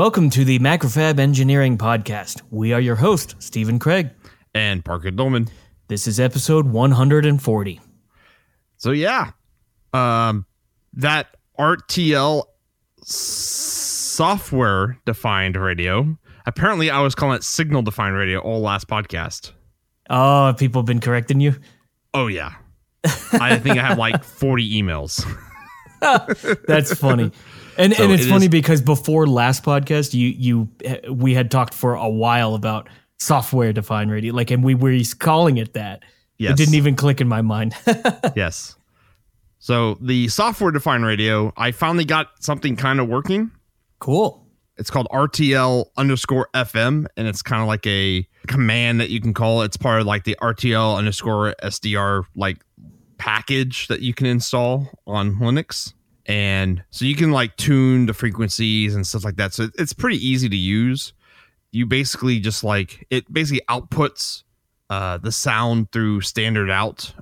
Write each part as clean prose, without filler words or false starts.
Welcome to the MacroFab Engineering Podcast. We are your hosts, Stephen Craig. And Parker Dolman. This is episode 140. So yeah, that RTL software-defined radio. Apparently I was calling it signal-defined radio all last podcast. Oh, have people been correcting you? Oh yeah. I think I have like 40 emails. That's funny. And so it's funny because before last podcast, we had talked for a while about software-defined radio, like, and we were calling it that. Yes. It didn't even click in my mind. Yes. So the software-defined radio, I finally got something kind of working. Cool. It's called RTL_FM, and it's kind of like a command that you can call. It's part of like the RTL_SDR like package that you can install on Linux. And so you can like tune the frequencies and stuff like that. So it's pretty easy to use. You basically just like, it basically outputs the sound through standard out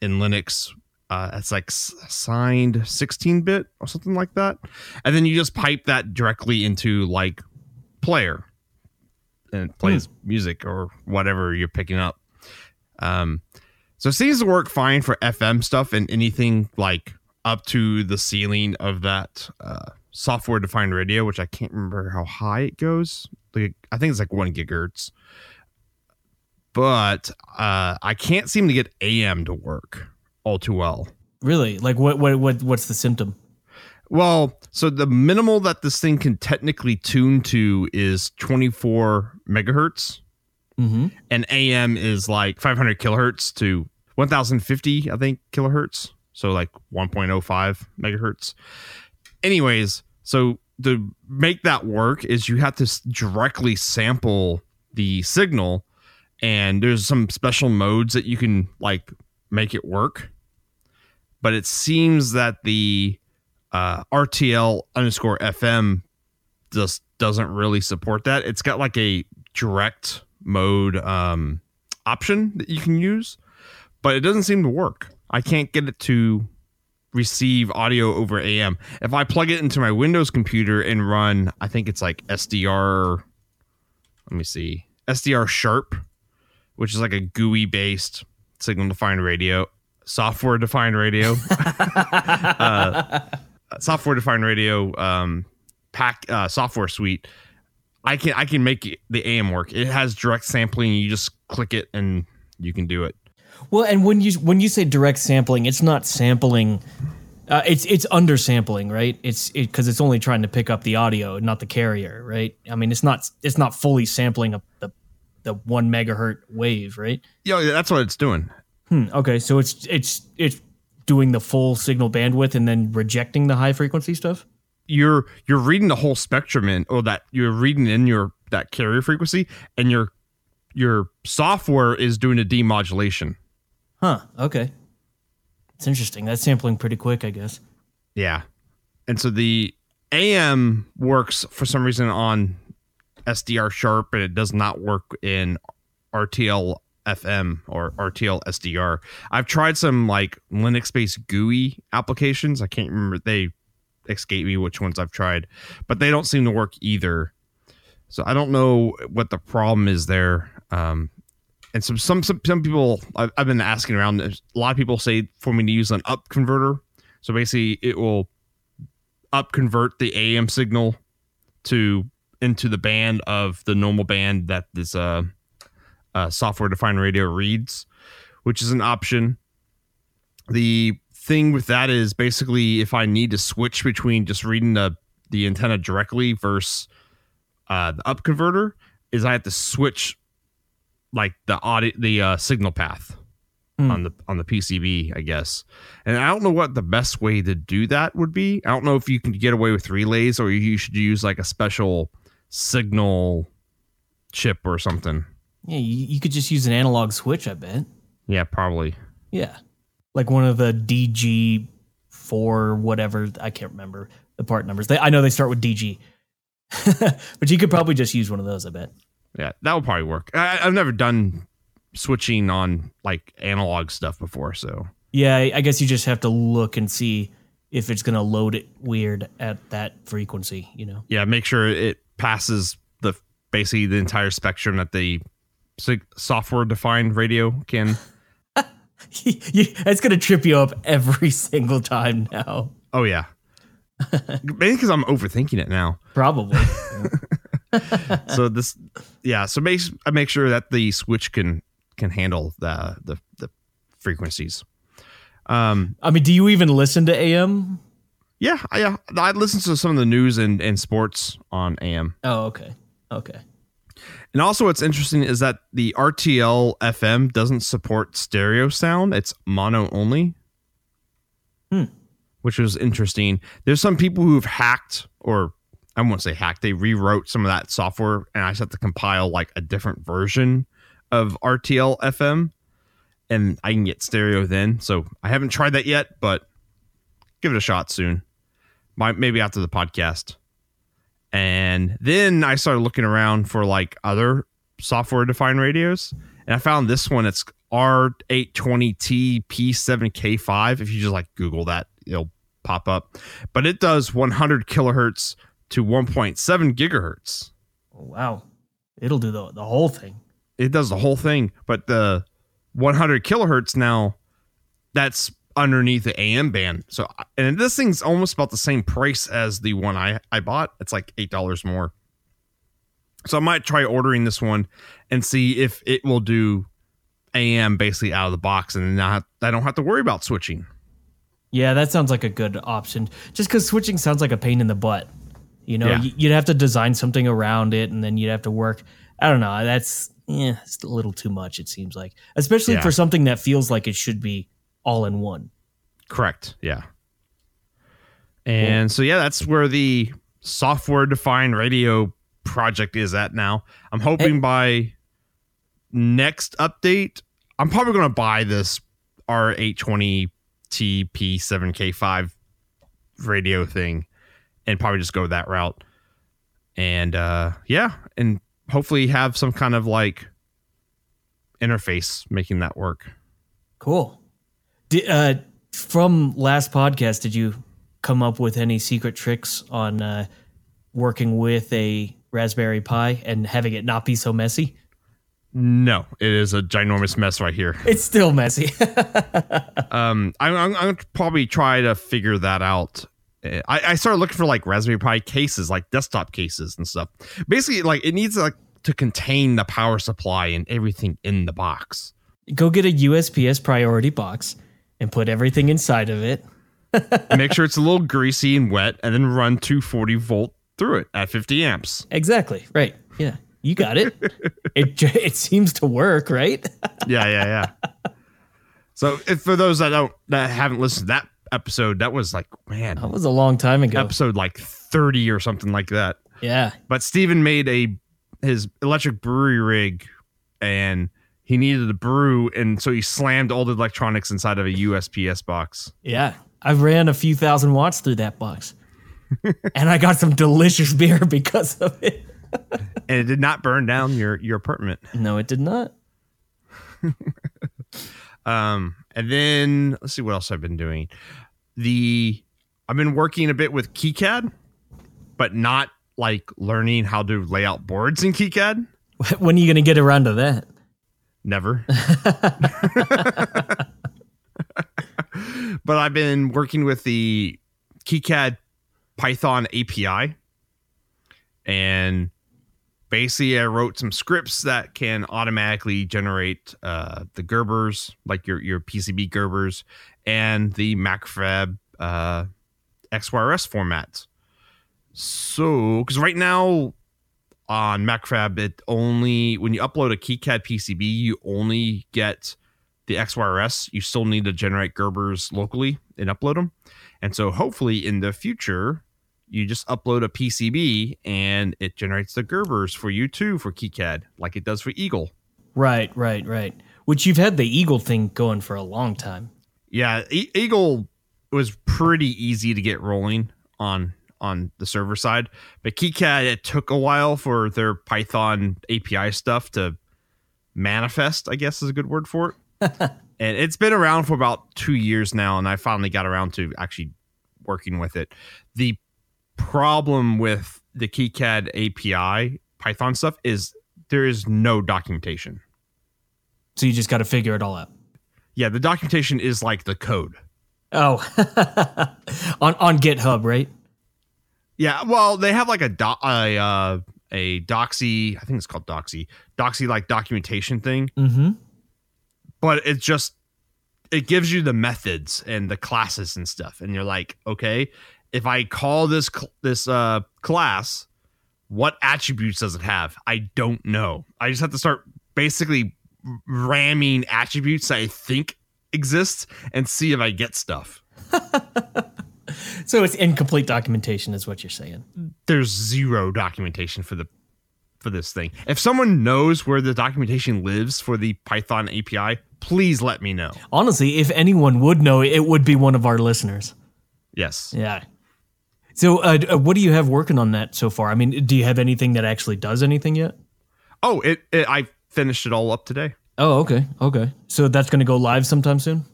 in Linux. It's like signed 16-bit or something like that. And then you just pipe that directly into like player. And it plays music or whatever you're picking up. So it seems to work fine for FM stuff and anything like up to the ceiling of that software-defined radio, which I can't remember how high it goes. Like, I think it's like 1 gigahertz. But I can't seem to get AM to work all too well. Really? Like what's the symptom? Well, so the minimal that this thing can technically tune to is 24 megahertz. Mm-hmm. And AM is like 500 kilohertz to 1050, I think, kilohertz. So like 1.05 megahertz. Anyways, so to make that work is you have to directly sample the signal, and there's some special modes that you can like make it work. But it seems that the RTL_FM just doesn't really support that. It's got like a direct mode option that you can use, but it doesn't seem to work. I can't get it to receive audio over AM. If I plug it into my Windows computer and run, I think it's like SDR, let me see, SDR Sharp, which is like a GUI-based signal-defined radio, software-defined radio, software-defined radio software suite. I can make the AM work. It has direct sampling. You just click it and you can do it. Well, and when you say direct sampling, it's not sampling, it's undersampling, right? It's because it's only trying to pick up the audio, not the carrier, right? I mean, it's not fully sampling up the 1 megahertz wave, right? Yeah, that's what it's doing. Okay, so it's doing the full signal bandwidth and then rejecting the high frequency stuff. You're reading the whole spectrum in, or that you're reading in your that carrier frequency, and your software is doing a demodulation. Huh, okay. It's interesting. That's sampling pretty quick, I guess. Yeah. And so the AM works for some reason on SDR Sharp, and it does not work in RTL FM or RTL SDR. I've tried some like Linux-based GUI applications. I can't remember. They escape me which ones I've tried, but they don't seem to work either. So I don't know what the problem is there. And some people I've been asking around. A lot of people say for me to use an up converter. So basically, it will up convert the AM signal into the band of the normal band that this software defined radio reads, which is an option. The thing with that is basically if I need to switch between just reading the antenna directly versus the up converter, is I have to switch like the signal path on the PCB, I guess. And I don't know what the best way to do that would be. I don't know if you can get away with relays or you should use like a special signal chip or something. Yeah, you could just use an analog switch, I bet. Yeah, probably. Yeah. Like one of the DG4 whatever, I can't remember the part numbers. I know they start with DG. But you could probably just use one of those, I bet. Yeah, that would probably work. I've never done switching on like analog stuff before, so. Yeah, I guess you just have to look and see if it's going to load it weird at that frequency, you know? Yeah, make sure it passes the basically the entire spectrum that the software-defined radio can. It's going to trip you up every single time now. Oh, yeah. Maybe because I'm overthinking it now. Probably. Yeah. So this, yeah. So make sure that the switch can handle the frequencies. I mean, do you even listen to AM? Yeah, yeah. I listen to some of the news and sports on AM. Oh, okay, okay. And also, what's interesting is that the RTL FM doesn't support stereo sound; it's mono only. Hmm. Which was interesting. There's some people who've hacked, or I won't say hacked, they rewrote some of that software, and I just have to compile like a different version of RTL FM, and I can get stereo then. So I haven't tried that yet, but give it a shot soon. Maybe after the podcast. And then I started looking around for like other software-defined radios, and I found this one. It's R820TP7K5. If you just like Google that, it'll pop up, but it does 100 kilohertz to 1.7 gigahertz. Oh, wow. It'll do the whole thing. It does the whole thing, but the 100 kilohertz now, that's underneath the AM band. So, and this thing's almost about the same price as the one I bought. It's like $8 more. So I might try ordering this one and see if it will do AM basically out of the box, and I don't have to worry about switching. Yeah, that sounds like a good option. Just because switching sounds like a pain in the butt. You know, yeah. You'd have to design something around it, and then you'd have to work. I don't know. That's it's a little too much, it seems like. Especially for something that feels like it should be all in one. Correct. Yeah. And cool. So, yeah, that's where the software-defined radio project is at now. I'm hoping by next update, I'm probably going to buy this R820 TP7K5 radio thing and probably just go that route, and and hopefully have some kind of like interface making that work. Cool. From last podcast, did you come up with any secret tricks on working with a Raspberry Pi and having it not be so messy? No, it is a ginormous mess right here. It's still messy. I'm going to probably try to figure that out. I started looking for like Raspberry Pi cases, like desktop cases and stuff. Basically, like it needs like to contain the power supply and everything in the box. Go get a USPS priority box and put everything inside of it. Make sure it's a little greasy and wet, and then run 240 volt through it at 50 amps. Exactly. Right. Yeah. You got it. It seems to work, right? Yeah. So if, for those that haven't listened to that episode, that was like, man, that was a long time ago. Episode like 30 or something like that. Yeah. But Stephen made his electric brewery rig, and he needed to brew, and so he slammed all the electronics inside of a USPS box. Yeah. I ran a few thousand watts through that box, and I got some delicious beer because of it. And it did not burn down your apartment. No, it did not. And then let's see what else I've been doing. I've been working a bit with KiCad, but not like learning how to lay out boards in KiCad. When are you going to get around to that? Never. But I've been working with the KiCad Python API. And basically, I wrote some scripts that can automatically generate the Gerbers, like your PCB Gerbers, and the MacroFab XYRS formats. So, because right now on MacroFab, it only, when you upload a KiCad PCB, you only get the XYRS. You still need to generate Gerbers locally and upload them. And so, hopefully, in the future, you just upload a PCB and it generates the Gerbers for you too for KiCad, like it does for Eagle. Right. Which you've had the Eagle thing going for a long time. Yeah, Eagle was pretty easy to get rolling on the server side, but KiCad, it took a while for their Python API stuff to manifest, I guess is a good word for it. And it's been around for about 2 years now, and I finally got around to actually working with it. The problem with the KiCad API Python stuff is there is no documentation. So you just got to figure it all out. Yeah, the documentation is like the code. Oh, on GitHub, right? Yeah, well, they have like a Doxy, I think it's called Doxy like documentation thing. Mm-hmm. But it just, it gives you the methods and the classes and stuff. And you're like, okay, if I call this class, what attributes does it have? I don't know. I just have to start basically ramming attributes I think exist and see if I get stuff. So it's incomplete documentation is what you're saying. There's zero documentation for this thing. If someone knows where the documentation lives for the Python API, please let me know. Honestly, if anyone would know, it would be one of our listeners. Yes. Yeah. So what do you have working on that so far? I mean, do you have anything that actually does anything yet? Oh, I finished it all up today. Oh, okay. Okay. So that's going to go live sometime soon?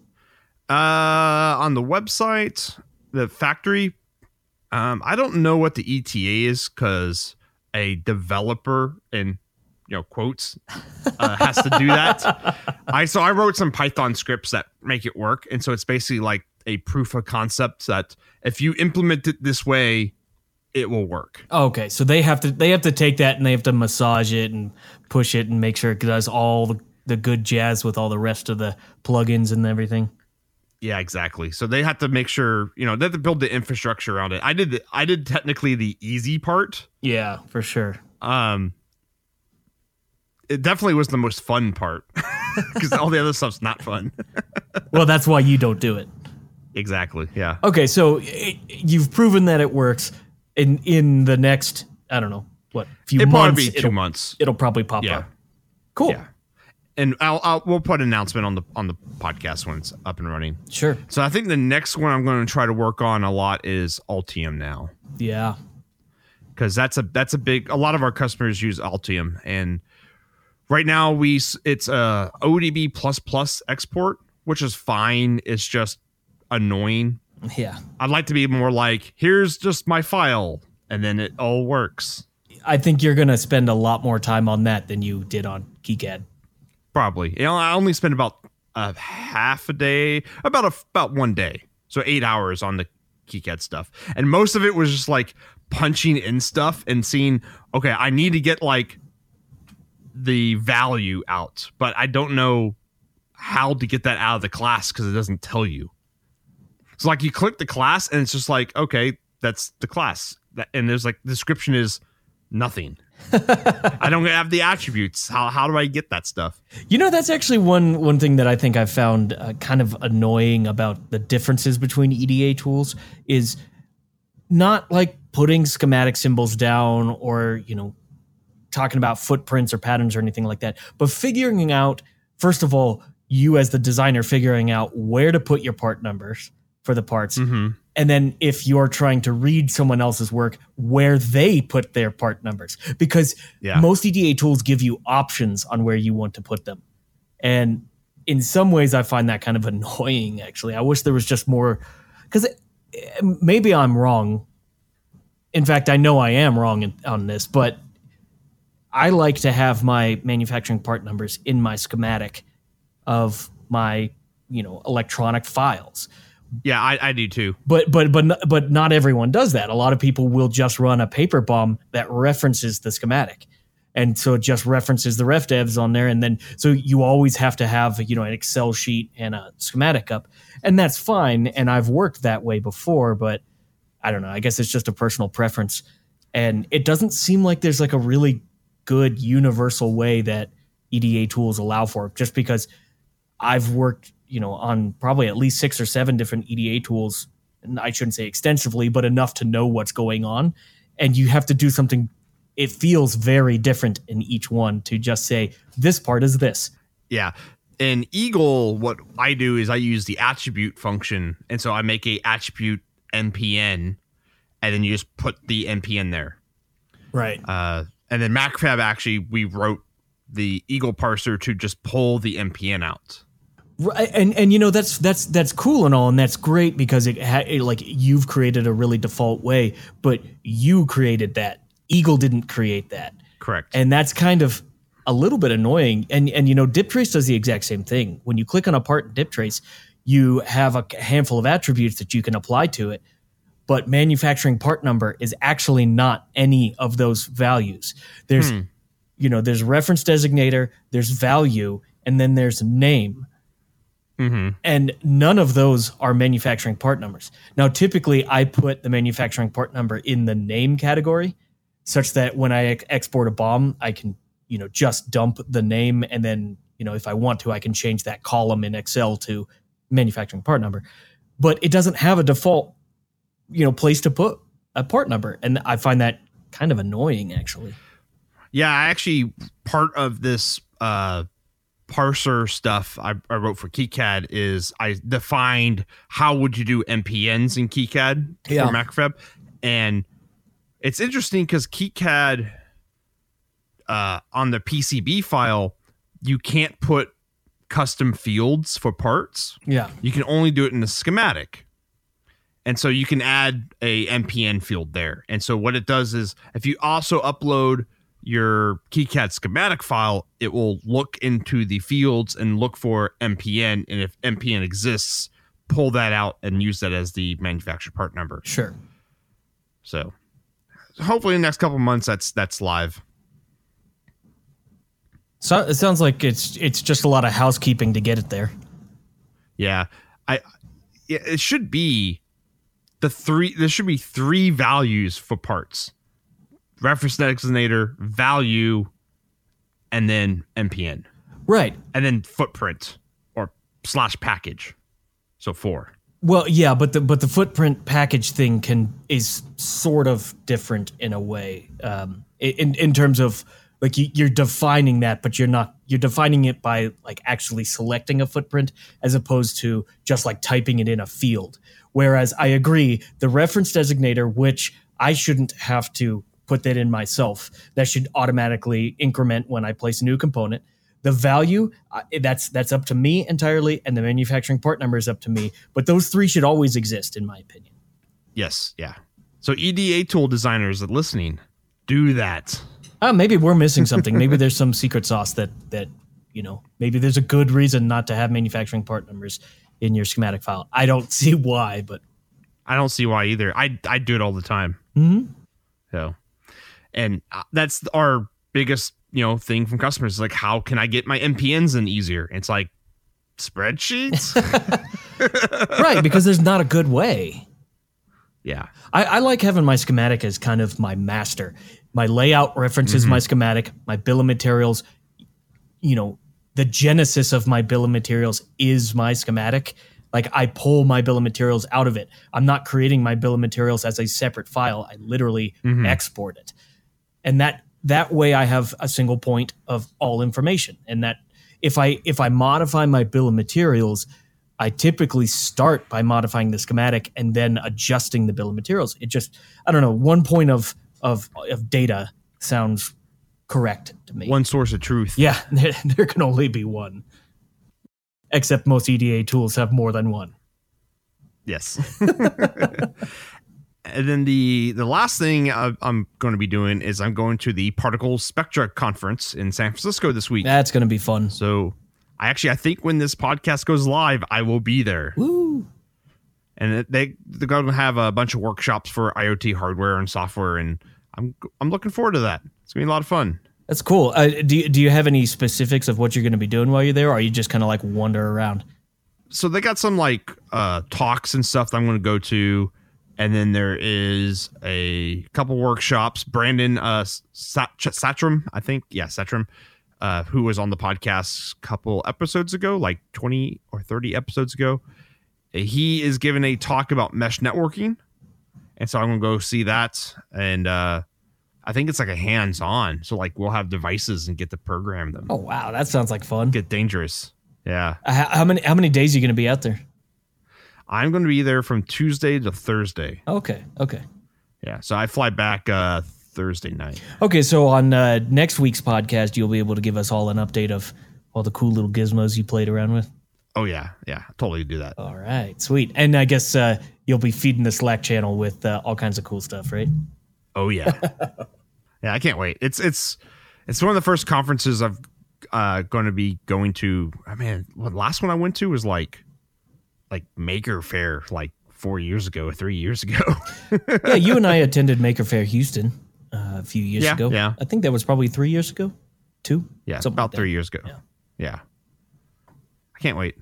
On the website, the factory, I don't know what the ETA is because a developer in, you know, quotes has to do that. So I wrote some Python scripts that make it work. And so it's basically like a proof of concept that if you implement it this way, it will work. Okay. So they have to take that and they have to massage it and push it and make sure it does all the good jazz with all the rest of the plugins and everything. Yeah, exactly. So they have to make sure, you know, they have to build the infrastructure around it. I did technically the easy part. Yeah, for sure. It definitely was the most fun part because all the other stuff's not fun. Well, that's why you don't do it. Exactly. Yeah. Okay. So you've proven that it works in the next, I don't know, what, few months. It'll probably be 2 months. It'll probably pop up. Cool. Yeah. And we'll put an announcement on the podcast when it's up and running. Sure. So I think the next one I'm going to try to work on a lot is Altium now. Yeah. Because that's a big. A lot of our customers use Altium, and right now it's a ODB++ export, which is fine. It's just annoying. Yeah. I'd like to be more like, here's just my file, and then it all works. I think you're going to spend a lot more time on that than you did on KiCad. Probably. You know, I only spent about a half a day, about 1 day. So 8 hours on the KiCad stuff. And most of it was just like punching in stuff and seeing, okay, I need to get like the value out, but I don't know how to get that out of the class because it doesn't tell you. So like you click the class and it's just like, okay, that's the class. And there's like, the description is nothing. I don't have the attributes. How do I get that stuff? You know, that's actually one thing that I think I've found kind of annoying about the differences between EDA tools is not like putting schematic symbols down or, you know, talking about footprints or patterns or anything like that, but figuring out, first of all, you as the designer figuring out where to put your part numbers for the parts. Mm-hmm. And then if you're trying to read someone else's work, where they put their part numbers, because most EDA tools give you options on where you want to put them. And in some ways, I find that kind of annoying, actually. I wish there was just more, because maybe I'm wrong. In fact, I know I am wrong on this, but I like to have my manufacturing part numbers in my schematic of my, you know, electronic files. Yeah, I do too. But not everyone does that. A lot of people will just run a paper bomb that references the schematic. And so it just references the ref devs on there. And then so you always have to have, you know, an Excel sheet and a schematic up. And that's fine. And I've worked that way before, but I don't know. I guess it's just a personal preference. And it doesn't seem like there's like a really good universal way that EDA tools allow for it, just because I've worked, you know, on probably at least 6 or 7 different EDA tools. And I shouldn't say extensively, but enough to know what's going on. And you have to do something. It feels very different in each one to just say, this part is this. Yeah. In Eagle, what I do is I use the attribute function. And so I make a attribute NPN, and then you just put the NPN there. Right. And then MacroFab, actually, we wrote the Eagle parser to just pull the NPN out. Right, and you know that's cool and all, and that's great because it like you've created a really default way, but you created that. Eagle didn't create that. Correct. And that's kind of a little bit annoying. And you know, DipTrace does the exact same thing. When you click on a part in DipTrace, you have a handful of attributes that you can apply to it, but manufacturing part number is actually not any of those values. There's you know, there's reference designator, there's value, and then there's name. Mm-hmm. And none of those are manufacturing part numbers. Now, typically, I put the manufacturing part number in the name category, such that when I export a bomb, I can, you know, just dump the name, and then, you know, if I want to, I can change that column in Excel to manufacturing part number. But it doesn't have a default, you know, place to put a part number, and I find that kind of annoying, actually. Yeah, I actually, part of this parser stuff I wrote for KiCad is I defined how would you do MPNs in KiCad for MacroFab. And it's interesting because KiCad on the PCB file, you can't put custom fields for parts. Yeah. You can only do it in the schematic. And so you can add a MPN field there. And so what it does is if you also upload your KiCad schematic file, it will look into the fields and look for MPN, and if MPN exists, pull that out and use that as the manufacturer part number. Sure. So hopefully in the next couple of months that's live. So it sounds like it's just a lot of housekeeping to get it there. Yeah. It should be there should be three values for parts. Reference designator, value, and then MPN. Right. And then footprint or / package. So 4. Well, yeah, but the footprint package thing is sort of different in a way. In terms of like you're defining that, but you're defining it by like actually selecting a footprint as opposed to just like typing it in a field. Whereas I agree, the reference designator, which I shouldn't have to put that in myself. That should automatically increment when I place a new component. The value, that's up to me entirely, and the manufacturing part number is up to me. But those three should always exist, in my opinion. Yes, yeah. So EDA tool designers that listening, do that. Maybe we're missing something. Maybe there's some secret sauce that you know. Maybe there's a good reason not to have manufacturing part numbers in your schematic file. I don't see why, but I don't see why either. I do it all the time. Mm-hmm. So. And that's our biggest, you know, thing from customers. Like, how can I get my MPNs in easier? It's like spreadsheets, right? Because there's not a good way. Yeah, I like having my schematic as kind of my master. My layout references my schematic. My bill of materials, you know, the genesis of my bill of materials is my schematic. Like, I pull my bill of materials out of it. I'm not creating my bill of materials as a separate file. I literally export it. And that way I have a single point of all information. And that if I modify my bill of materials, I typically start by modifying the schematic and then adjusting the bill of materials. It just, I don't know, one point of data sounds correct to me. One source of truth. Yeah, there can only be one. Except most EDA tools have more than one. Yes. And then the last thing I'm going to be doing is I'm going to the Particle Spectra Conference in San Francisco this week. That's going to be fun. So I think when this podcast goes live, I will be there. Woo! And they're going to have a bunch of workshops for IoT hardware and software, and I'm looking forward to that. It's going to be a lot of fun. That's cool. Do you have any specifics of what you're going to be doing while you're there, or are you just kind of like wander around? So they got some like talks and stuff that I'm going to go to. And then there is a couple workshops. Brandon Satrom, I think. Yeah, Satrom, who was on the podcast a couple episodes ago, like 20 or 30 episodes ago. He is giving a talk about mesh networking. And so I'm going to go see that. And I think it's like a hands-on. So like we'll have devices and get to program them. Oh, wow. That sounds like fun. Get dangerous. Yeah. How many days are you going to be out there? I'm going to be there from Tuesday to Thursday. Okay. Yeah, so I fly back Thursday night. Okay, so on next week's podcast, you'll be able to give us all an update of all the cool little gizmos you played around with. Oh, yeah. Yeah, totally do that. All right. Sweet. And I guess you'll be feeding the Slack channel with all kinds of cool stuff, right? Oh, yeah. Yeah, I can't wait. It's one of the first conferences I've going to be going to. I mean, the last one I went to was like Maker Faire, like 3 years ago. Yeah, you and I attended Maker Faire Houston a few years ago. Yeah. I think that was probably 3 years ago, 2. Yeah, about 3 years ago. Yeah. I can't wait.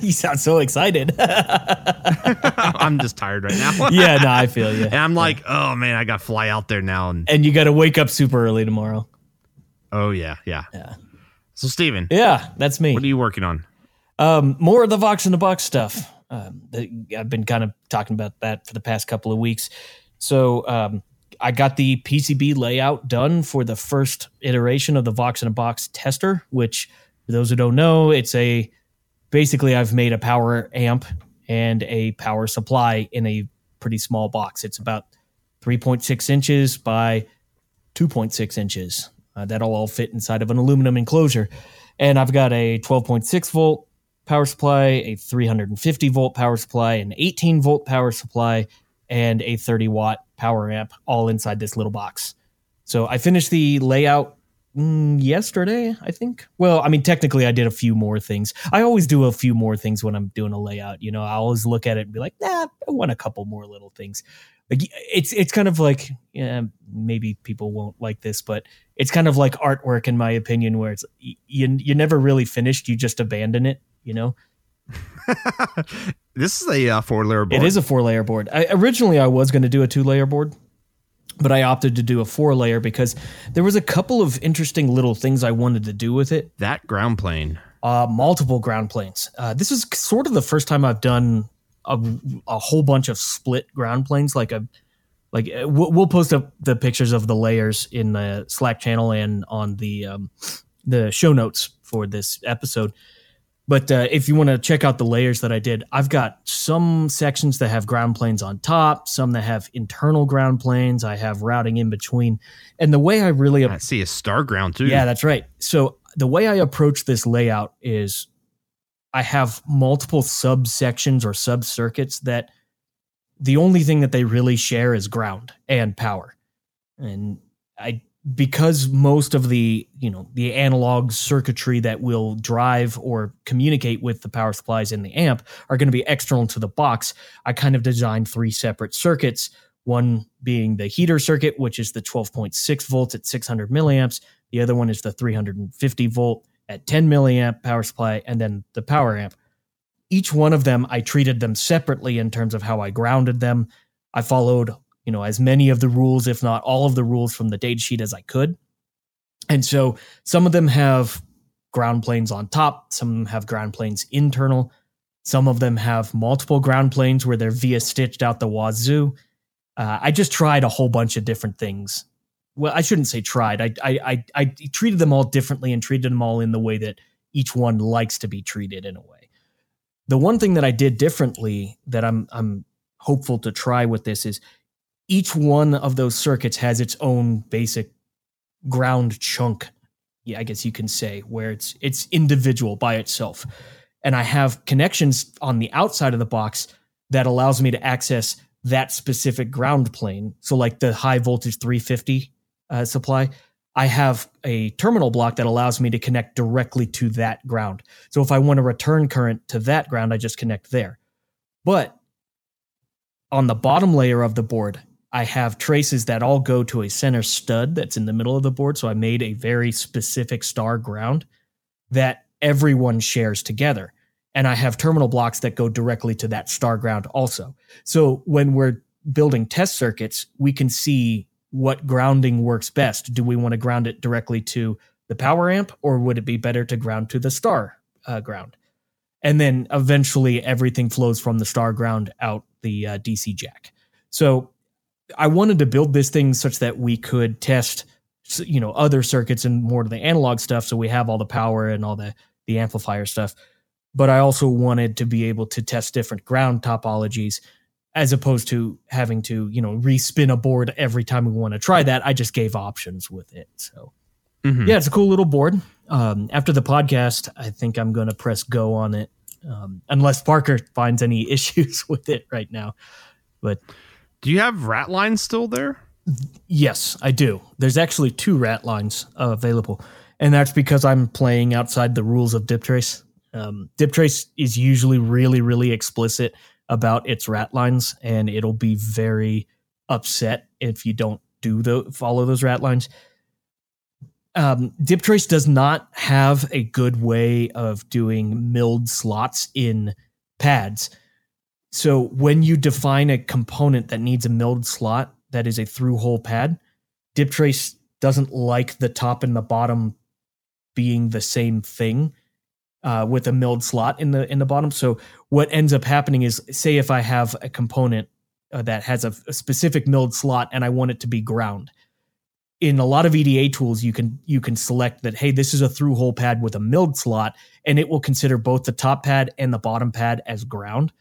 You sound so excited. I'm just tired right now. Yeah, no, I feel you. And I'm like, oh man, I got to fly out there now. And you got to wake up super early tomorrow. Oh yeah. So Stephen. Yeah, that's me. What are you working on? More of the Vox in the Box stuff. I've been kind of talking about that for the past couple of weeks. So I got the PCB layout done for the first iteration of the Vox in a Box tester, which for those who don't know, it's basically I've made a power amp and a power supply in a pretty small box. It's about 3.6 inches by 2.6 inches. That'll all fit inside of an aluminum enclosure. And I've got a 12.6 volt power supply, a 350 volt power supply, an 18 volt power supply, and a 30 watt power amp all inside this little box. So I finished the layout yesterday, I think. Well, I mean, technically I did a few more things. I always do a few more things when I'm doing a layout. You know, I always look at it and be like, nah, I want a couple more little things. Like it's kind of like, yeah, maybe people won't like this, but it's kind of like artwork in my opinion, where it's you never really finished, you just abandon it, you know. This is a 4-layer board. It is a 4-layer board. Originally, I was going to do a 2-layer board, but I opted to do a 4-layer because there was a couple of interesting little things I wanted to do with it. That ground plane, multiple ground planes. This is sort of the first time I've done a whole bunch of split ground planes. We'll post up the pictures of the layers in the Slack channel and on the show notes for this episode. But if you want to check out the layers that I did, I've got some sections that have ground planes on top, some that have internal ground planes. I have routing in between. And the way I really... I see a star ground too. Yeah, that's right. So the way I approach this layout is I have multiple subsections or sub-circuits that the only thing that they really share is ground and power. And because most of the analog circuitry that will drive or communicate with the power supplies in the amp are going to be external to the box, I kind of designed 3 separate circuits, one being the heater circuit, which is the 12.6 volts at 600 milliamps. The other one is the 350 volt at 10 milliamp power supply, and then the power amp. Each one of them, I treated them separately in terms of how I grounded them. I followed as many of the rules, if not all of the rules from the data sheet as I could. And so some of them have ground planes on top. Some of them have ground planes internal. Some of them have multiple ground planes where they're via stitched out the wazoo. I just tried a whole bunch of different things. Well, I shouldn't say tried. I treated them all differently and treated them all in the way that each one likes to be treated in a way. The one thing that I did differently that I'm hopeful to try with this is each one of those circuits has its own basic ground chunk, yeah, I guess you can say, where it's individual by itself. And I have connections on the outside of the box that allows me to access that specific ground plane. So like the high voltage 350 supply, I have a terminal block that allows me to connect directly to that ground. So if I want to return current to that ground, I just connect there. But on the bottom layer of the board, I have traces that all go to a center stud that's in the middle of the board. So I made a very specific star ground that everyone shares together. And I have terminal blocks that go directly to that star ground also. So when we're building test circuits, we can see what grounding works best. Do we want to ground it directly to the power amp, or would it be better to ground to the star ground? And then eventually everything flows from the star ground out the DC jack. So I wanted to build this thing such that we could test, other circuits and more to the analog stuff. So we have all the power and all the amplifier stuff. But I also wanted to be able to test different ground topologies as opposed to having to, re-spin a board every time we want to try that. I just gave options with it. So yeah, it's a cool little board. After the podcast, I think I'm going to press go on it unless Parker finds any issues with it right now. But do you have ratlines still there? Yes, I do. There's actually two ratlines available, and that's because I'm playing outside the rules of DipTrace. DipTrace is usually really, really explicit about its ratlines, and it'll be very upset if you don't follow those ratlines. DipTrace does not have a good way of doing milled slots in pads. So when you define a component that needs a milled slot that is a through-hole pad, DipTrace doesn't like the top and the bottom being the same thing with a milled slot in the bottom. So what ends up happening is, say if I have a component that has a specific milled slot and I want it to be ground. In a lot of EDA tools, you can select that, hey, this is a through-hole pad with a milled slot, and it will consider both the top pad and the bottom pad as ground.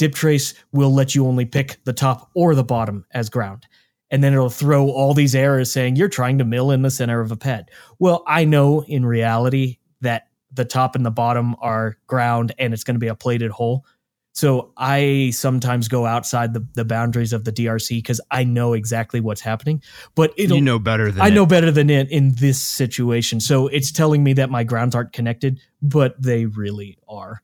DipTrace will let you only pick the top or the bottom as ground. And then it'll throw all these errors saying you're trying to mill in the center of a pad. Well, I know in reality that the top and the bottom are ground and it's going to be a plated hole. So I sometimes go outside the boundaries of the DRC because I know exactly what's happening. But it'll, I know better than it in this situation. So it's telling me that my grounds aren't connected, but they really are.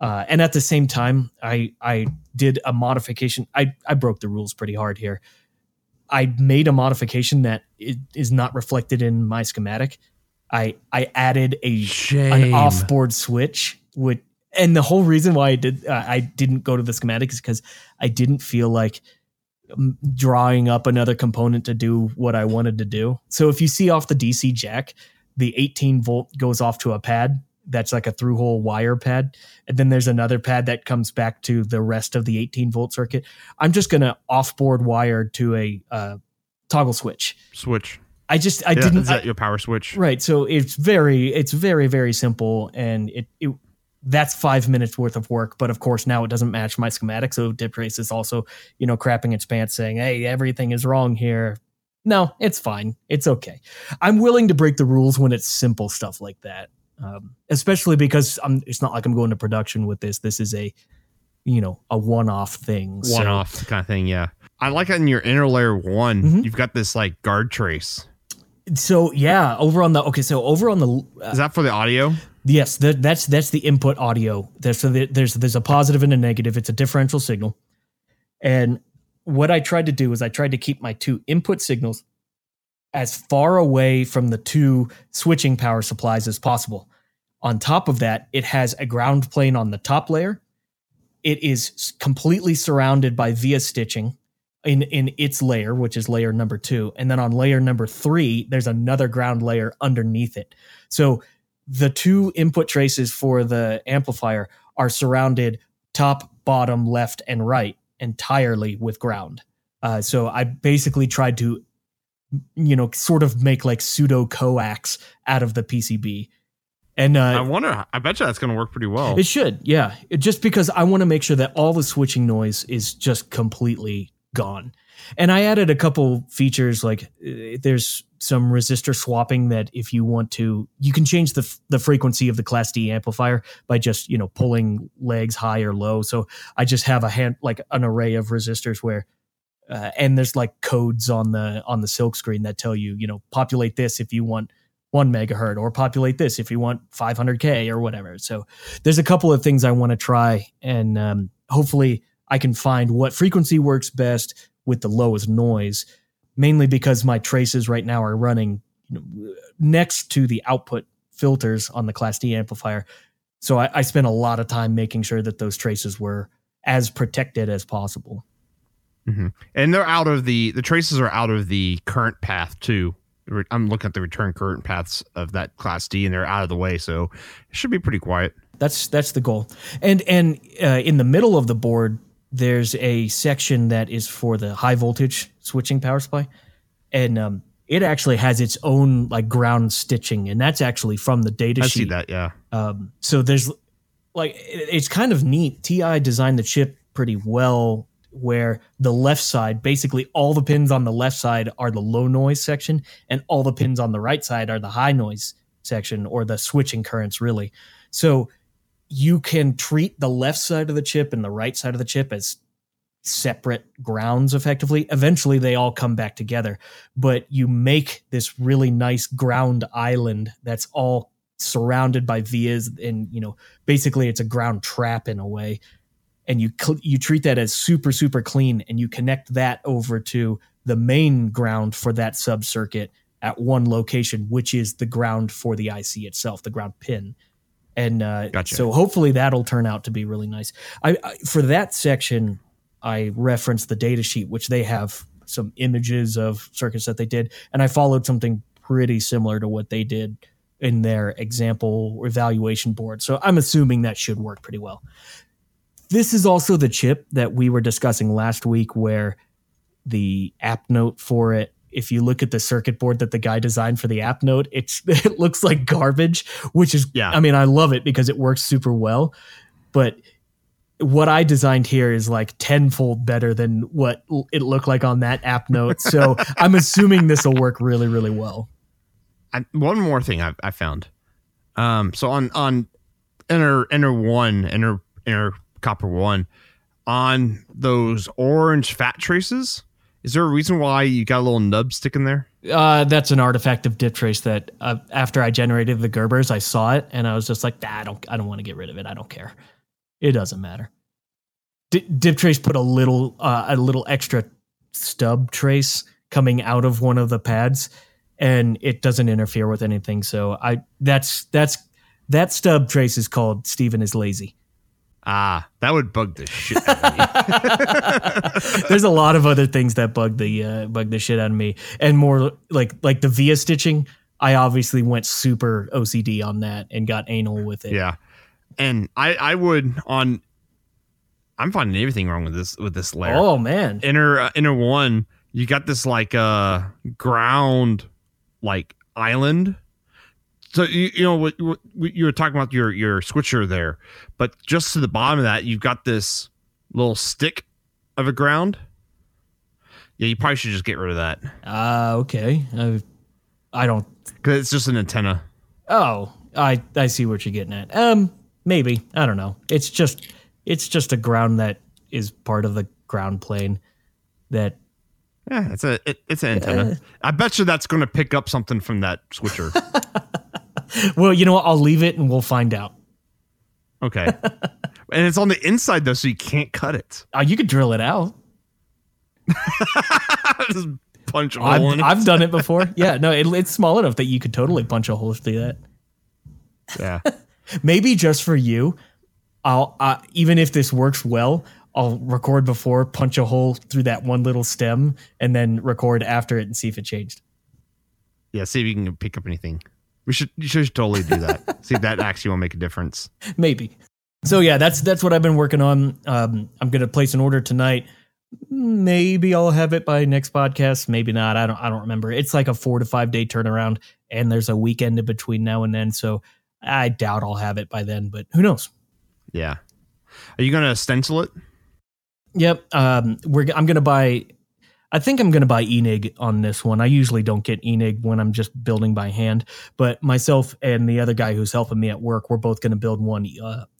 And at the same time, I did a modification. I broke the rules pretty hard here. I made a modification that it is not reflected in my schematic. I added an offboard switch, and the whole reason why I didn't go to the schematic is because I didn't feel like drawing up another component to do what I wanted to do. So if you see off the DC jack, the 18 volt goes off to a pad. That's like a through-hole wire pad. And then there's another pad that comes back to the rest of the 18-volt circuit. I'm just going to offboard wire to a toggle switch. Is that your power switch? Right. So it's very, very simple. And that's 5 minutes worth of work. But of course, now it doesn't match my schematic. So DipTrace is also, crapping its pants saying, hey, everything is wrong here. No, it's fine. It's okay. I'm willing to break the rules when it's simple stuff like that. Especially because it's not like I'm going to production with this. This is a one-off thing. One-off kind of thing, yeah. I like it in your inner layer one. Mm-hmm. You've got this like guard trace. So yeah, is that for the audio? Yes, that's the input audio. There's a positive and a negative. It's a differential signal. And what I tried to do is I tried to keep my two input signals as far away from the two switching power supplies as possible. On top of that, it has a ground plane on the top layer. It is completely surrounded by via stitching in its layer, which is layer number 2. And then on layer number 3, there's another ground layer underneath it. So the two input traces for the amplifier are surrounded top, bottom, left, and right entirely with ground. So I basically tried to sort of make like pseudo coax out of the PCB. And I bet you that's going to work pretty well. It should. Yeah. Just because I want to make sure that all the switching noise is just completely gone. And I added a couple features, like there's some resistor swapping that if you want to, you can change the frequency of the Class D amplifier by just, pulling legs high or low. So I just have an array of resistors where and there's like codes on the silk screen that tell you, populate this if you want 1 megahertz, or populate this if you want 500K or whatever. So there's a couple of things I want to try, and hopefully I can find what frequency works best with the lowest noise, mainly because my traces right now are running next to the output filters on the Class D amplifier. So I spent a lot of time making sure that those traces were as protected as possible. Mm-hmm. And they're out of the traces are out of the current path too. I'm looking at the return current paths of that Class D, and they're out of the way, so it should be pretty quiet. That's the goal. And in the middle of the board, there's a section that is for the high voltage switching power supply, and it actually has its own like ground stitching, and that's actually from the data sheet. I see that, yeah. So there's like it's kind of neat. TI designed the chip pretty well, where the left side, basically all the pins on the left side are the low noise section, and all the pins on the right side are the high noise section, or the switching currents really. So you can treat the left side of the chip and the right side of the chip as separate grounds effectively. Eventually they all come back together, but you make this really nice ground island that's all surrounded by vias, and you know, basically it's a ground trap in a way. And you treat that as super, super clean, and you connect that over to the main ground for that sub-circuit at one location, which is the ground for the IC itself, the ground pin. And gotcha. So hopefully that'll turn out to be really nice. I for that section, I referenced the data sheet, which they have some images of circuits that they did. And I followed something pretty similar to what they did in their example evaluation board. So I'm assuming that should work pretty well. This is also the chip that we were discussing last week, where the app note for it, if you look at the circuit board that the guy designed for the app note, it looks like garbage, which is, yeah. I mean, I love it because it works super well. But what I designed here is like tenfold better than what it looked like on that app note. So I'm assuming this will work really, really well. One more thing I found. So on inner copper one, on those orange fat traces, is there a reason why you got a little nub sticking there? That's an artifact of DipTrace that after I generated the Gerbers, I saw it and I was just like, I don't want to get rid of it. I don't care. It doesn't matter. DipTrace put a little extra stub trace coming out of one of the pads, and it doesn't interfere with anything. So that stub trace is called Stephen is lazy. Ah, that would bug the shit out of me. There's a lot of other things that bug the shit out of me, and more like the via stitching. I obviously went super OCD on that and got anal with it. Yeah, and I'm finding everything wrong with this layer. Oh man, inner one, you got this like ground like island. So, you know, what you were talking about your switcher there, but just to the bottom of that, you've got this little stick of a ground. Yeah, you probably should just get rid of that. Okay. I don't... Because it's just an antenna. Oh, I see what you're getting at. Maybe. I don't know. It's just a ground that is part of the ground plane that... Yeah, it's an antenna. I bet you that's going to pick up something from that switcher. Well, you know what? I'll leave it and we'll find out. Okay. And it's on the inside, though, so you can't cut it. You could drill it out. Just punch a hole in it. I've done it before. Yeah, no, it's small enough that you could totally punch a hole through that. Yeah. Maybe just for you, I'll even if this works well, I'll record before, punch a hole through that one little stem, and then record after it and see if it changed. Yeah, see if you can pick up anything. You should totally do that. See if that actually will make a difference. Maybe. So yeah, that's what I've been working on. I'm gonna place an order tonight. Maybe I'll have it by next podcast. Maybe not. I don't remember. It's like a 4 to 5 day turnaround, and there's a weekend in between now and then. So I doubt I'll have it by then. But who knows? Yeah. Are you gonna stencil it? Yep. I think I'm going to buy Enig on this one. I usually don't get Enig when I'm just building by hand, but myself and the other guy who's helping me at work, we're both going to build one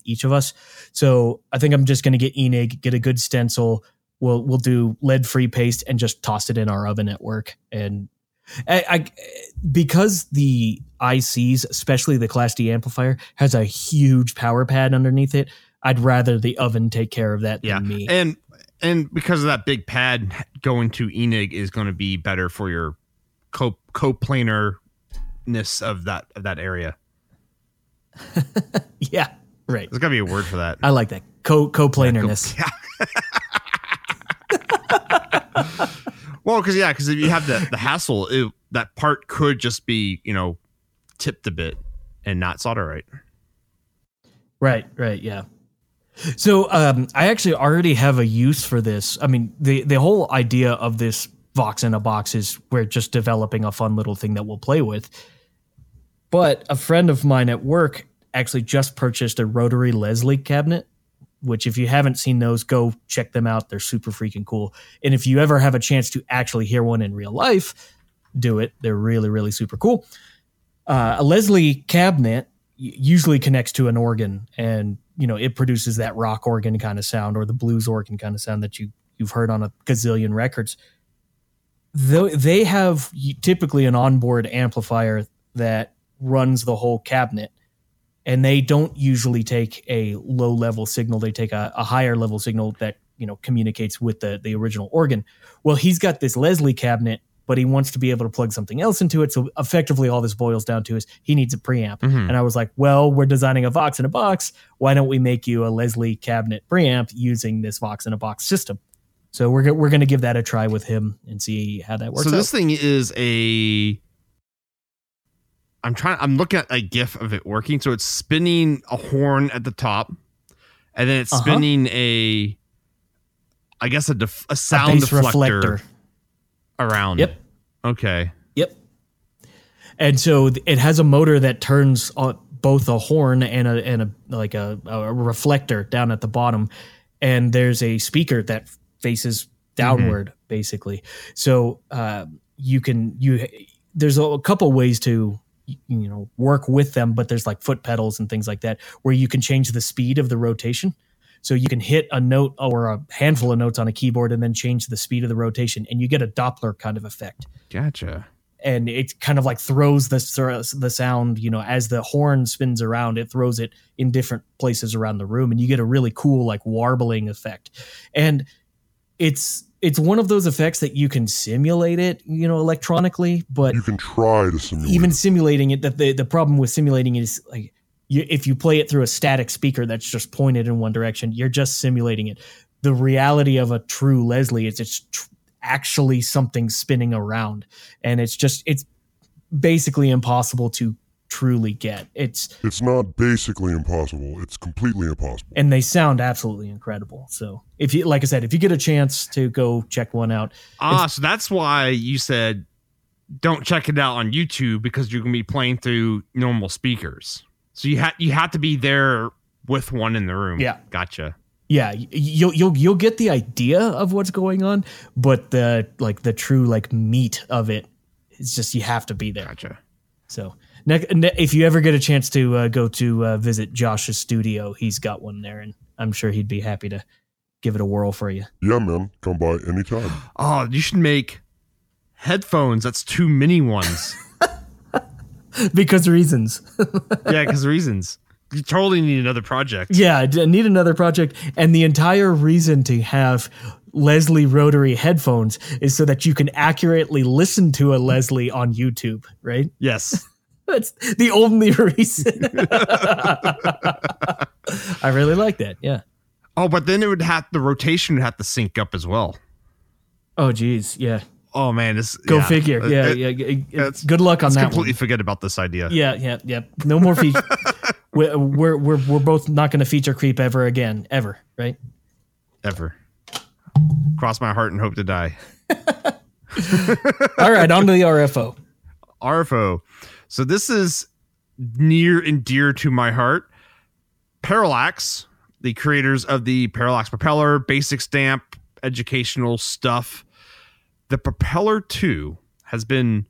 each of us. So I think I'm just going to get Enig, get a good stencil. We'll do lead-free paste and just toss it in our oven at work. And I because the ICs, especially the Class D amplifier, has a huge power pad underneath it, I'd rather the oven take care of that than me. And because of that big pad, going to Enig is going to be better for your coplanarness of that area. Yeah, right. There's got to be a word for that. I like that. Coplanarness. Yeah. Well, because if you have the hassle, that part could just be, you know, tipped a bit and not soldered right. Right, yeah. So I actually already have a use for this. I mean, the whole idea of this Vox in a Box is we're just developing a fun little thing that we'll play with. But a friend of mine at work actually just purchased a Rotary Leslie cabinet, which if you haven't seen those, go check them out. They're super freaking cool. And if you ever have a chance to actually hear one in real life, do it. They're really, really super cool. A Leslie cabinet usually connects to an organ, and you know it produces that rock organ kind of sound or the blues organ kind of sound that you've heard on a gazillion records. Though they have typically an onboard amplifier that runs the whole cabinet, and they don't usually take a low level signal. They take a higher level signal that communicates with the original organ. Well, he's got this Leslie cabinet, but he wants to be able to plug something else into it. So effectively all this boils down to is he needs a preamp. Mm-hmm. And I was like, well, we're designing a Vox in a Box. Why don't we make you a Leslie cabinet preamp using this Vox in a Box system? So we're going to give that a try with him and see how that works out. So this thing is I'm looking at a GIF of it working. So it's spinning a horn at the top, and then it's spinning a sound deflector. Around. Yep. Okay. Yep. And so it has a motor that turns both a horn and a reflector down at the bottom, and there's a speaker that faces downward, mm-hmm. basically. So there's a couple ways to work with them, but there's like foot pedals and things like that where you can change the speed of the rotation. So you can hit a note or a handful of notes on a keyboard and then change the speed of the rotation, and you get a Doppler kind of effect. Gotcha. And it kind of like throws the sound, as the horn spins around, it throws it in different places around the room, and you get a really cool like warbling effect. And it's one of those effects that you can simulate it, electronically, but you can try to simulate. Even simulating it, that the problem with simulating it is like, if you play it through a static speaker that's just pointed in one direction, you're just simulating it. The reality of a true Leslie is it's actually something spinning around, and it's basically impossible to truly get. It's not basically impossible. It's completely impossible. And they sound absolutely incredible. So if you, like I said, if you get a chance to go check one out. So that's why you said don't check it out on YouTube, because you can be playing through normal speakers. So you have to be there with one in the room. Yeah, gotcha. Yeah, you'll get the idea of what's going on, but the true meat of it is just you have to be there. Gotcha. So if you ever get a chance to go to visit Josh's studio, he's got one there, and I'm sure he'd be happy to give it a whirl for you. Yeah, man, come by anytime. Oh, you should make headphones. That's two mini ones. Because reasons. Yeah, because reasons. You totally need another project. Yeah, I need another project. And the entire reason to have Leslie rotary headphones is so that you can accurately listen to a Leslie on YouTube, right? Yes. That's the only reason. I really like that, yeah. Oh, but then the rotation would have to sync up as well. Oh, geez, yeah. Oh man, figure. Yeah, good luck on that. Completely forget about this idea. Yeah. No more feature. we're both not going to feature creep ever again, ever, right? Ever. Cross my heart and hope to die. All right, on to the RFO. So this is near and dear to my heart. Parallax, the creators of the Parallax Propeller, basic stamp, educational stuff. The Propeller 2 has been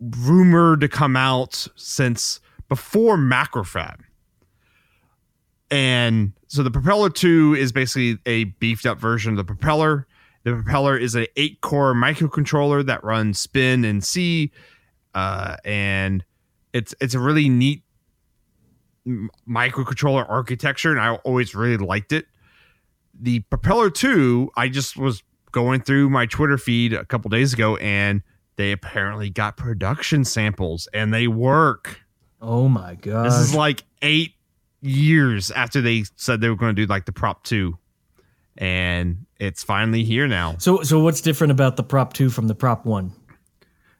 rumored to come out since before MacroFab. And so the Propeller 2 is basically a beefed up version of the Propeller. The Propeller is an 8-core microcontroller that runs Spin and C. And it's a really neat microcontroller architecture, and I always really liked it. The Propeller 2, I just was going through my Twitter feed a couple days ago, and they apparently got production samples, and they work. Oh my god! This is like 8 years after they said they were going to do like the Prop 2, and it's finally here now. So what's different about the Prop 2 from the Prop 1?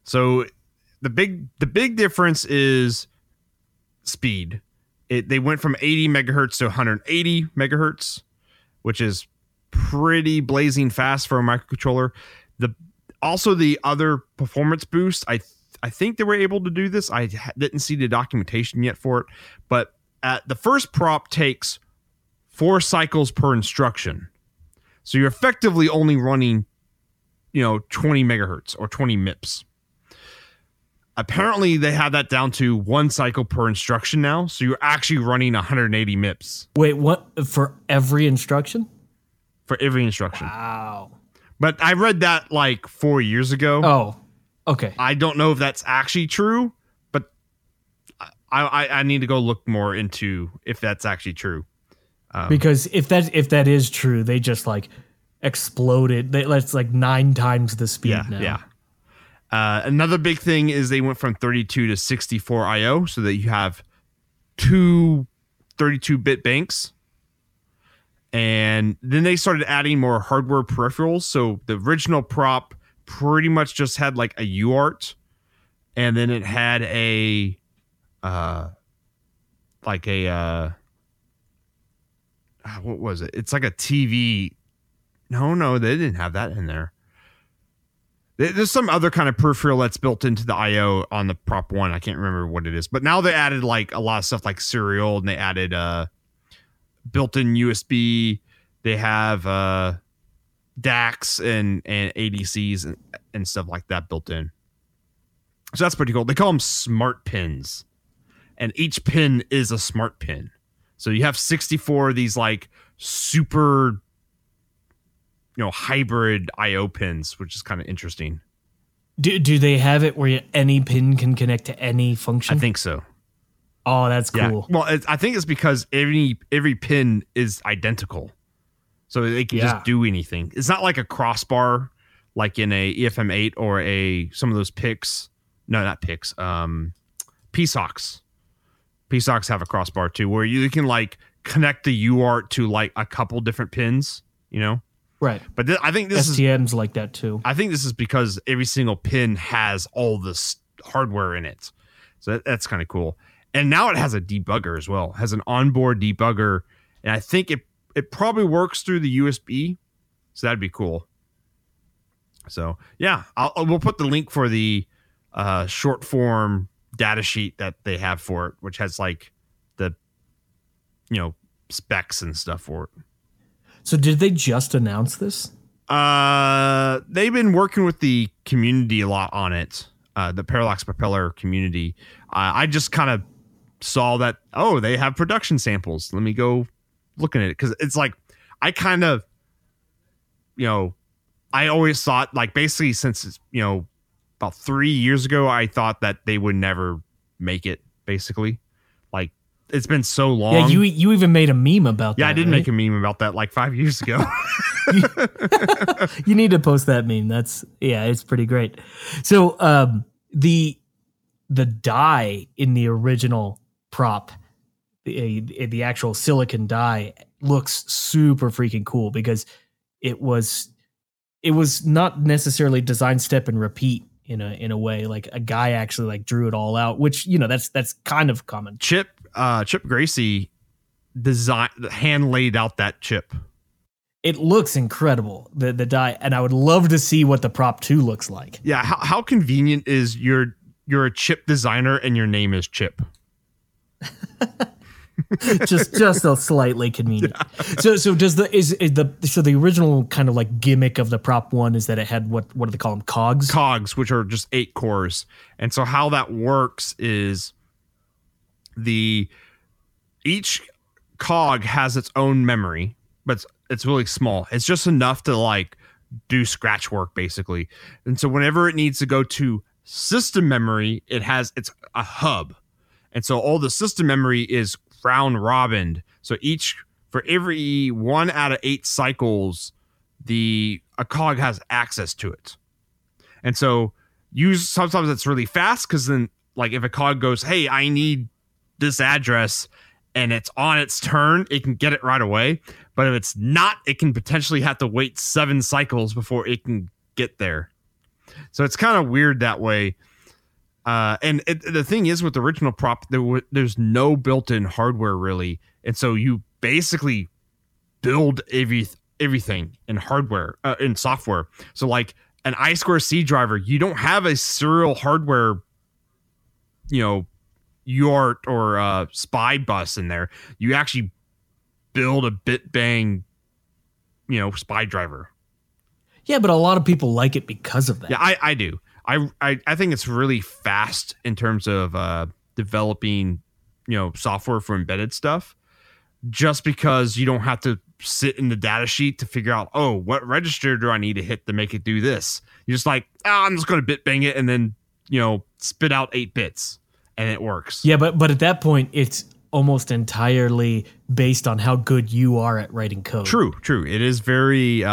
So the big difference is speed. They went from 80 megahertz to 180 megahertz, which is pretty blazing fast for a microcontroller. The other performance boost, I think they were able to do this. I didn't see the documentation yet for it, but the first prop takes 4 cycles per instruction, so you're effectively only running 20 megahertz or 20 MIPS. Apparently, they have that down to one cycle per instruction now. So you're actually running 180 MIPS. Wait, what? For every instruction? For every instruction. Wow. But I read that like 4 years ago. Oh, okay. I don't know if that's actually true, but I need to go look more into if that's actually true. Because if that is true, they just like exploded. That's like 9 times the speed now. Yeah. Another big thing is they went from 32 to 64 I/O, so that you have two 32-bit banks. And then they started adding more hardware peripherals. So the original prop pretty much just had like a UART, and then it had a what was it? It's like a TV. No, they didn't have that in there. There's some other kind of peripheral that's built into the I/O on the Prop 1. I can't remember what it is. But now they added like a lot of stuff like serial, and they added built-in USB. They have DACs and ADCs and stuff like that built in. So that's pretty cool. They call them smart pins. And each pin is a smart pin. So you have 64 of these like super, hybrid I/O pins, which is kind of interesting. Do they have it where any pin can connect to any function? I think so. Oh, that's cool. Yeah. Well, I think it's because every pin is identical. So they can just do anything. It's not like a crossbar, like in a EFM8 or some of those PICs. No, not PICs. PSOCs. PSOCs have a crossbar too, where you can like connect the UART to like a couple different pins, Right. But I think this STMs is like that too. I think this is because every single pin has all this hardware in it. So that's kind of cool. And now it has a debugger as well. It has an onboard debugger. And I think it probably works through the USB. So that'd be cool. So, yeah. We'll put the link for the short form data sheet that they have for it, which has like the, specs and stuff for it. So did they just announce this? They've been working with the community a lot on it, the Parallax Propeller community. I just kind of saw that, they have production samples. Let me go looking at it. Because it's like, I kind of, I always thought, like, basically since, about 3 years ago, I thought that they would never make it, basically. Like, it's been so long. Yeah, you even made a meme about that. Yeah, I did make a meme about that like 5 years ago. You need to post that meme. It's pretty great. So the die in the original prop, the actual silicon die, looks super freaking cool because it was not necessarily design step and repeat. In a way, like a guy actually like drew it all out, which that's kind of common. Chip Gracey hand laid out that chip. It looks incredible, the die, and I would love to see what the Prop 2 looks like. Yeah, how convenient is you're a chip designer and your name is Chip? just a slightly convenient. Yeah. So does the original kind of like gimmick of the Prop 1 is that it had what do they call them, cogs? Cogs, which are just 8 cores. And so how that works is each cog has its own memory, but it's really small. It's just enough to like do scratch work basically. And so whenever it needs to go to system memory, it's a hub. And so all the system memory is round robined. So for every 1 out of 8 cycles, a cog has access to it. And so sometimes it's really fast, because then like if a cog goes, hey, I need this address, and it's on its turn, it can get it right away. But if it's not, it can potentially have to wait 7 cycles before it can get there. So it's kind of weird that way. The thing is, with the original prop, there's no built-in hardware really, and so you basically build everything in hardware, in software. So like an I2C driver, you don't have a serial hardware, UART or SPI bus in there. You actually build a BitBang, SPI driver. Yeah, but a lot of people like it because of that. Yeah, I do. I think it's really fast in terms of developing, you know, software for embedded stuff, just because you don't have to sit in the data sheet to figure out, oh, what register do I need to hit to make it do this? You're just like, I'm just going to bit bang it and then, you know, spit out 8 bits and it works. Yeah, but at that point, it's almost entirely based on how good you are at writing code. True. It is very...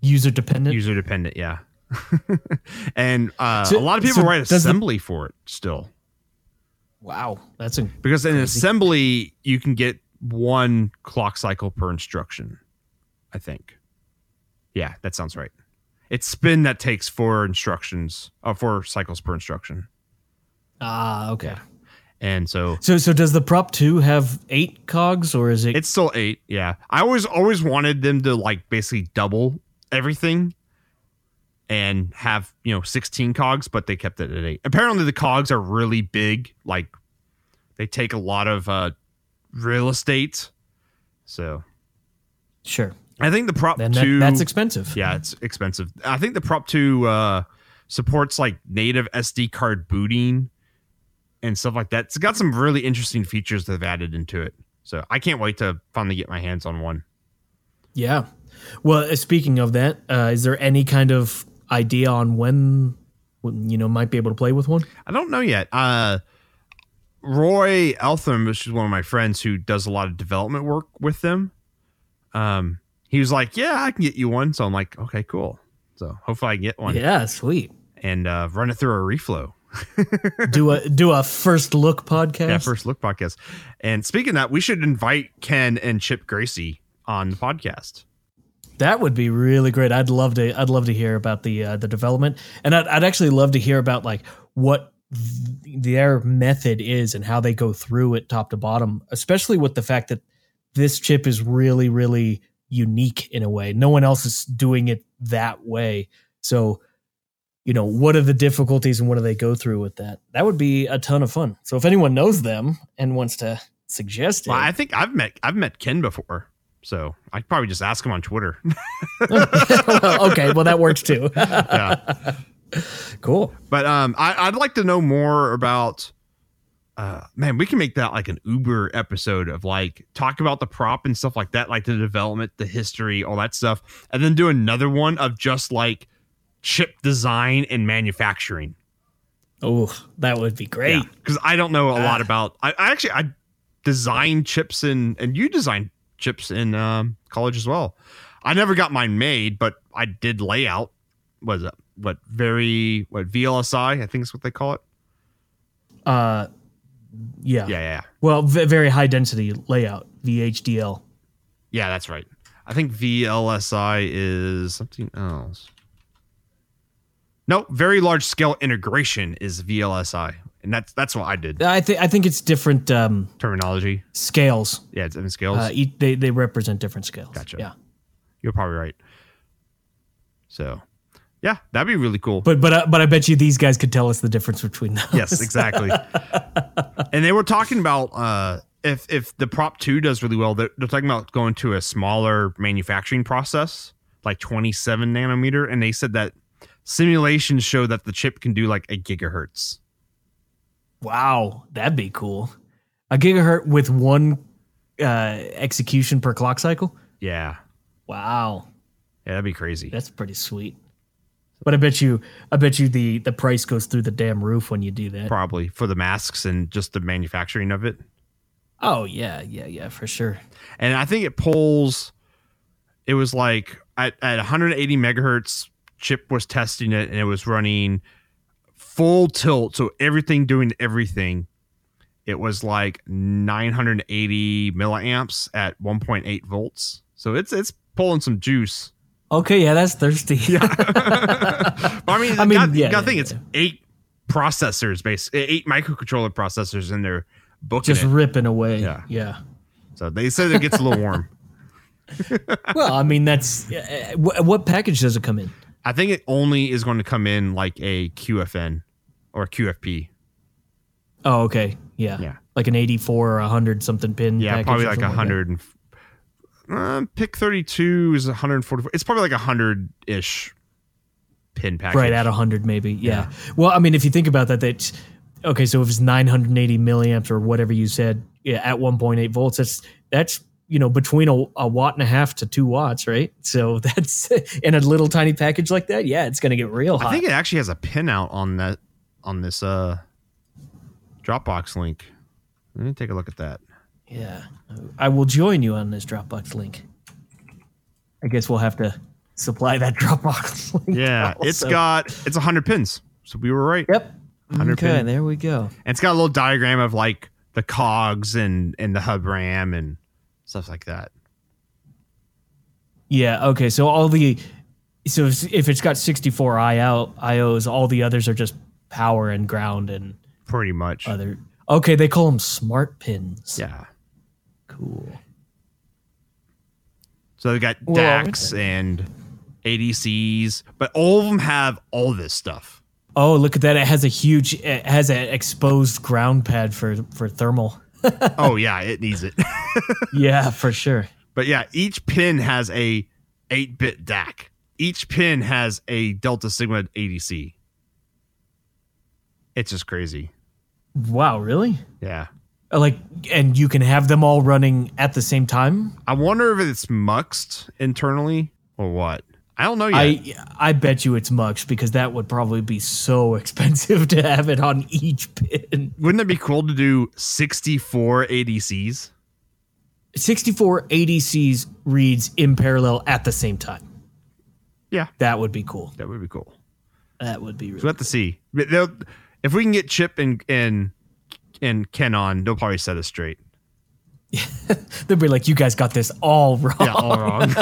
user-dependent, yeah. And so, a lot of people write assembly for it still. Wow. Because in assembly, you can get one clock cycle per instruction, I think. Yeah, that sounds right. It's Spin that takes 4 cycles per instruction. Ah, okay. Yeah. And so does the Prop 2 have 8 cogs, or is it? It's still 8. Yeah, I always wanted them to like basically double everything and have, you know, 16 cogs, but they kept it at 8. Apparently, the cogs are really big. Like, they take a lot of real estate. So, sure. I think the Prop 2... That's expensive. Yeah, it's expensive. I think the Prop 2 supports, like, native SD card booting and stuff like that. It's got some really interesting features that they've added into it. So, I can't wait to finally get my hands on one. Yeah. Well, speaking of that, is there any kind of idea on when, you know, might be able to play with one? I don't know yet. Roy Eltham, which is one of my friends who does a lot of development work with them, he was like, yeah, I can get you one. So I'm like, okay, cool. So hopefully I can get one. Yeah, sweet. And run it through a reflow. do a first look podcast. Yeah, first look podcast. And speaking of that, we should invite Ken and Chip Gracey on the podcast. That would be really great. I'd love to hear about the development, and I'd actually love to hear about like what their method is and how they go through it top to bottom, especially with the fact that this chip is really, really unique in a way. No one else is doing it that way. So, you know, what are the difficulties and what do they go through with that? That would be a ton of fun. So if anyone knows them and wants to suggest it. Well, I think I've met Ken before. So I could probably just ask him on Twitter. Okay, well, that works too. Yeah. Cool. But I'd like to know more about, man, we can make that like an Uber episode of like talk about the prop and stuff like that, like the development, the history, all that stuff. And then do another one of just like chip design and manufacturing. Oh, that would be great. Because yeah, I don't know a lot about, I designed chips and you designed chips in college as well. I never got mine made, but I did layout. What VLSI? I think is what they call it. Yeah. Well, very high density layout, VHDL. Yeah, that's right. I think VLSI is something else. No, very large scale integration is VLSI. And that's what I did. I think it's different terminology. Scales. Yeah, it's different scales. They represent different scales. Gotcha. Yeah. You're probably right. So, yeah, that'd be really cool. But I bet you these guys could tell us the difference between those. Yes, exactly. And they were talking about if the Prop 2 does really well, they're talking about going to a smaller manufacturing process, like 27 nanometer. And they said that simulations show that the chip can do like 1 gigahertz. Wow, that'd be cool. 1 gigahertz with 1 execution per clock cycle? Yeah. Wow. Yeah, that'd be crazy. That's pretty sweet. But I bet you the price goes through the damn roof when you do that. Probably for the masks and just the manufacturing of it. Oh, yeah, for sure. And I think it was like at 180 megahertz, Chip was testing it and it was running full tilt, so everything doing everything. It was like 980 milliamps at 1.8 volts. So it's pulling some juice. Okay, yeah, that's thirsty. Yeah. I mean, it's 8 processors, basically 8 microcontroller processors in there, just ripping away. Yeah. So they said it gets a little warm. Well, I mean, that's what package does it come in? I think it only is going to come in like a QFN or QFP. Oh, okay. Yeah. Like an 84 or 100 something pin. Yeah, probably like 100. Like pick 32 is 144. It's probably like 100-ish pin package. Right, at 100 maybe, yeah. Well, I mean, if you think about that, that's... Okay, so if it's 980 milliamps or whatever you said at 1.8 volts, that's you know, between a watt and a half to 2 watts, right? So that's in a little tiny package like that. Yeah, it's going to get real hot. I think it actually has a pin out on that on this Dropbox link. Let me take a look at that. Yeah, I will join you on this Dropbox link. I guess we'll have to supply that Dropbox link. Yeah, also. It's 100 pins. So we were right. Yep. Okay, there we go. And it's got a little diagram of like the cogs and the hub RAM and stuff like that. Yeah, okay. So if it's got 64 IOs, all the others are just power and ground and pretty much other. Okay, they call them smart pins. Yeah. Cool. So they got DACs and ADCs, but all of them have all this stuff. Oh, look at that. It has an exposed ground pad for thermal. Oh, yeah. It needs it. Yeah, for sure. But yeah, each pin has a 8-bit DAC. Each pin has a Delta Sigma ADC. It's just crazy. Wow, really? Yeah. And you can have them all running at the same time? I wonder if it's muxed internally or what. I don't know yet. I bet you it's muxed because that would probably be so expensive to have it on each pin. Wouldn't it be cool to do 64 ADCs? 64 ADCs reads in parallel at the same time. Yeah. That would be cool. That would be really cool. So we'll have to see. If we can get Chip and Ken on, they'll probably set us straight. They'll be like, you guys got this all wrong. Yeah, all wrong.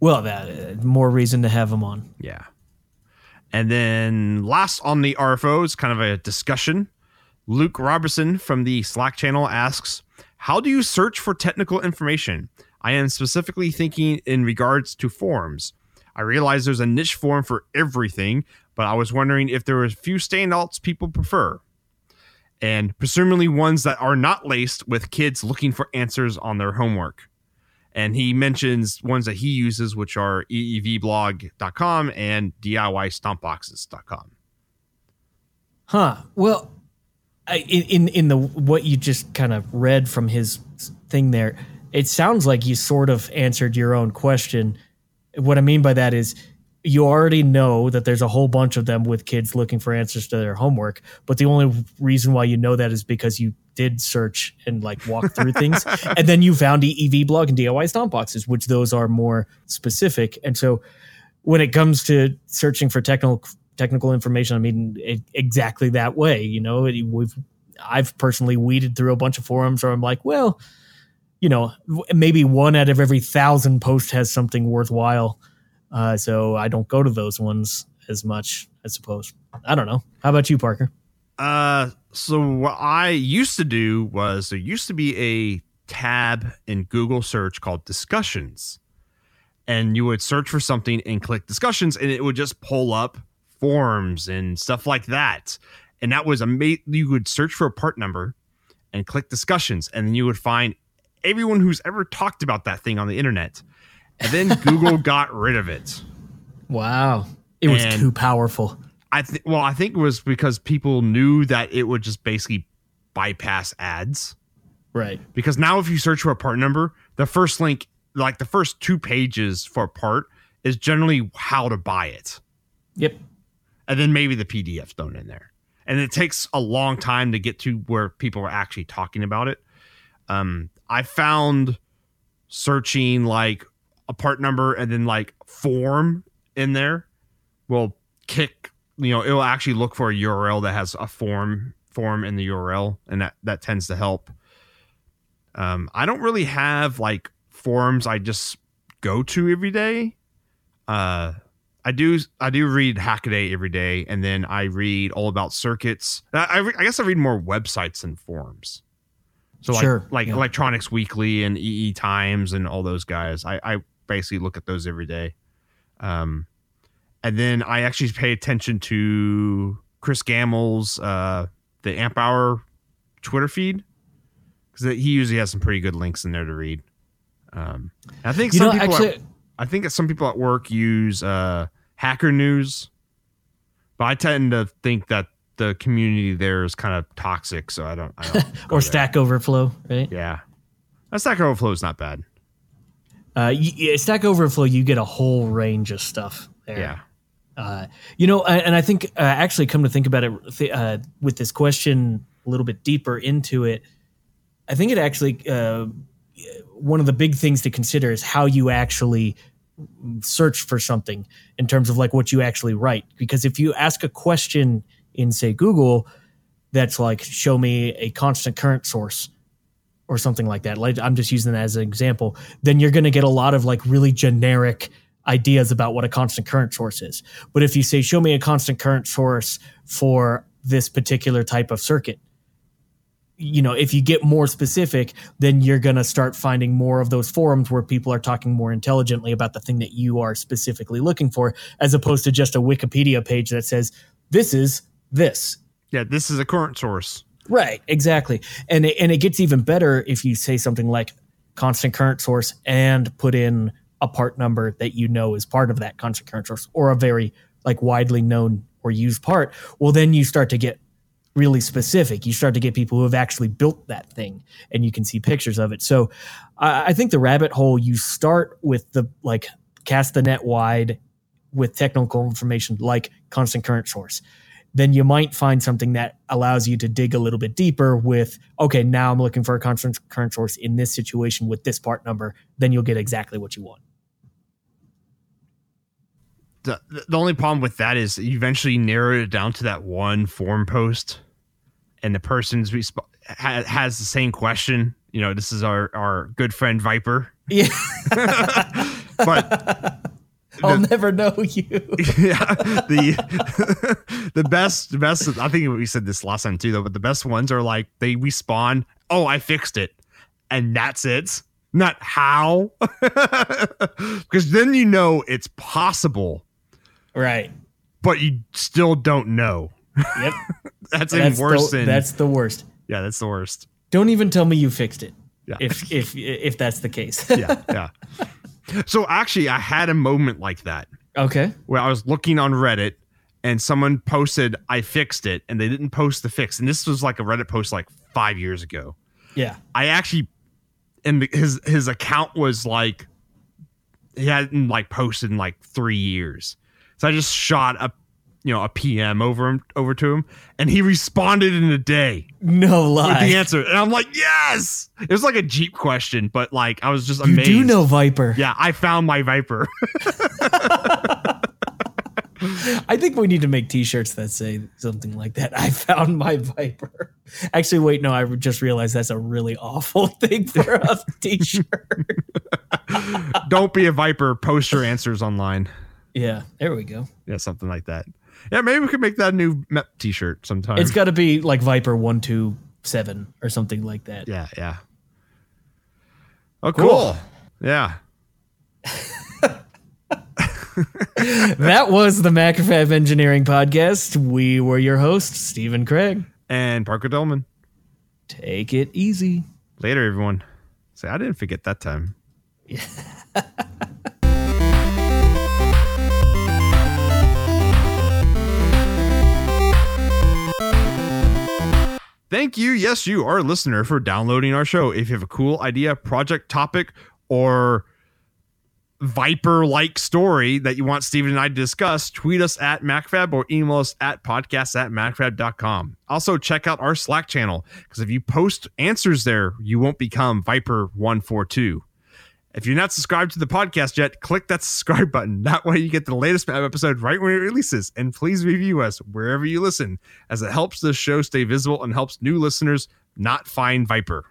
Well, that more reason to have them on. Yeah. And then last on the RFO is kind of a discussion. Luke Robertson from the Slack channel asks, how do you search for technical information? I am specifically thinking in regards to forums. I realize there's a niche forum for everything, but I was wondering if there were a few standouts people prefer. And presumably ones that are not laced with kids looking for answers on their homework. And he mentions ones that he uses, which are EEVblog.com and DIY Stomp Boxes.com. Huh. Well, in the what you just kind of read from his thing there, it sounds like you sort of answered your own question. What I mean by that is, you already know that there's a whole bunch of them with kids looking for answers to their homework, but the only reason why you know that is because you did search and like walk through things, and then you found EEV Blog and DIY Stomp Boxes, which those are more specific. And so, when it comes to searching for technical information, I mean exactly that way. You know, I've personally weeded through a bunch of forums where I'm like, well, you know, maybe 1 out of every 1,000 posts has something worthwhile. So I don't go to those ones as much, I suppose. I don't know. How about you, Parker? So what I used to do was there used to be a tab in Google search called discussions, and you would search for something and click discussions, and it would just pull up forums and stuff like that. And that was amazing. You would search for a part number and click discussions, and then you would find everyone who's ever talked about that thing on the internet. And then Google got rid of it. Wow. It was too powerful. I think it was because people knew that it would just basically bypass ads. Right. Because now if you search for a part number, the first link, like the first 2 pages for a part is generally how to buy it. Yep. And then maybe the PDF's thrown in there. And it takes a long time to get to where people are actually talking about it. I found searching like a part number and then like form in there will kick, you know, it'll actually look for a URL that has a form in the URL. And that tends to help. I don't really have like forums I just go to every day. I do read Hackaday every day. And then I read All About Circuits. I guess I read more websites than forums. So like, sure, like yeah. Electronics Weekly and EE Times and all those guys. I basically look at those every day. And then I actually pay attention to Chris Gamble's the Amp Hour Twitter feed, because he usually has some pretty good links in there to read. I think some people I think some people at work use Hacker News, but I tend to think that the community there is kind of toxic, so I don't or Stack Overflow, right? Yeah, Stack Overflow is not bad. Stack Overflow, you get a whole range of stuff there. Yeah. And I think actually, come to think about it, with this question a little bit deeper into it, I think it actually one of the big things to consider is how you actually search for something in terms of like what you actually write. Because if you ask a question in, say, Google, that's like, show me a constant current source or something like that. Like, I'm just using that as an example. Then you're going to get a lot of like really generic ideas about what a constant current source is. But if you say, show me a constant current source for this particular type of circuit, you know, if you get more specific, then you're going to start finding more of those forums where people are talking more intelligently about the thing that you are specifically looking for, as opposed to just a Wikipedia page that says, this is this. Yeah, this is a current source. Right, exactly. And it gets even better if you say something like constant current source and put in a part number that you know is part of that constant current source, or a very like widely known or used part. Well, then you start to get really specific. You start to get people who have actually built that thing, and you can see pictures of it. So I think the rabbit hole, you start with the like cast the net wide with technical information like constant current source. Then you might find something that allows you to dig a little bit deeper with, okay, now I'm looking for a constant current source in this situation with this part number. Then you'll get exactly what you want. The only problem with that is you eventually narrow it down to that one forum post, and the person's has the same question. You know, this is our good friend Viper. Yeah. But I'll never know you. Yeah. The best, I think we said this last time too, though, but the best ones are like they respawn. Oh, I fixed it. And that's it. Not how. Because then you know it's possible. Right. But you still don't know. Yep. That's the worst. Yeah, that's the worst. Don't even tell me you fixed it. Yeah. If that's the case. Yeah. So actually, I had a moment like that. Okay. Where I was looking on Reddit and someone posted, I fixed it, and they didn't post the fix. And this was like a Reddit post like 5 years ago. Yeah. I actually, and his account was like, he hadn't like posted in like 3 years. So I just shot a PM over to him, and he responded in a day. No lie. With the answer. And I'm like, yes! It was like a Jeep question, but like, I was just amazed. You do know Viper. Yeah, I found my Viper. I think we need to make t-shirts that say something like that. I found my Viper. Actually, wait, no, I just realized that's a really awful thing for a t-shirt. Don't be a Viper. Post your answers online. Yeah, there we go. Yeah, something like that. Yeah, maybe we could make that a new t-shirt sometime. It's got to be like Viper 127 or something like that. Yeah. Oh, cool. Yeah. That was the MacroFab Engineering Podcast. We were your hosts, Stephen Craig. And Parker Dolman. Take it easy. Later, everyone. Say, I didn't forget that time. Yeah. Thank you, yes, you, our listener, for downloading our show. If you have a cool idea, project, topic, or Viper-like story that you want Steven and I to discuss, tweet us at MacFab or email us at podcast@macfab.com. Also, check out our Slack channel, because if you post answers there, you won't become Viper 142. If you're not subscribed to the podcast yet, click that subscribe button. That way you get the latest episode right when it releases. And please review us wherever you listen, as it helps this show stay visible and helps new listeners not find Viper.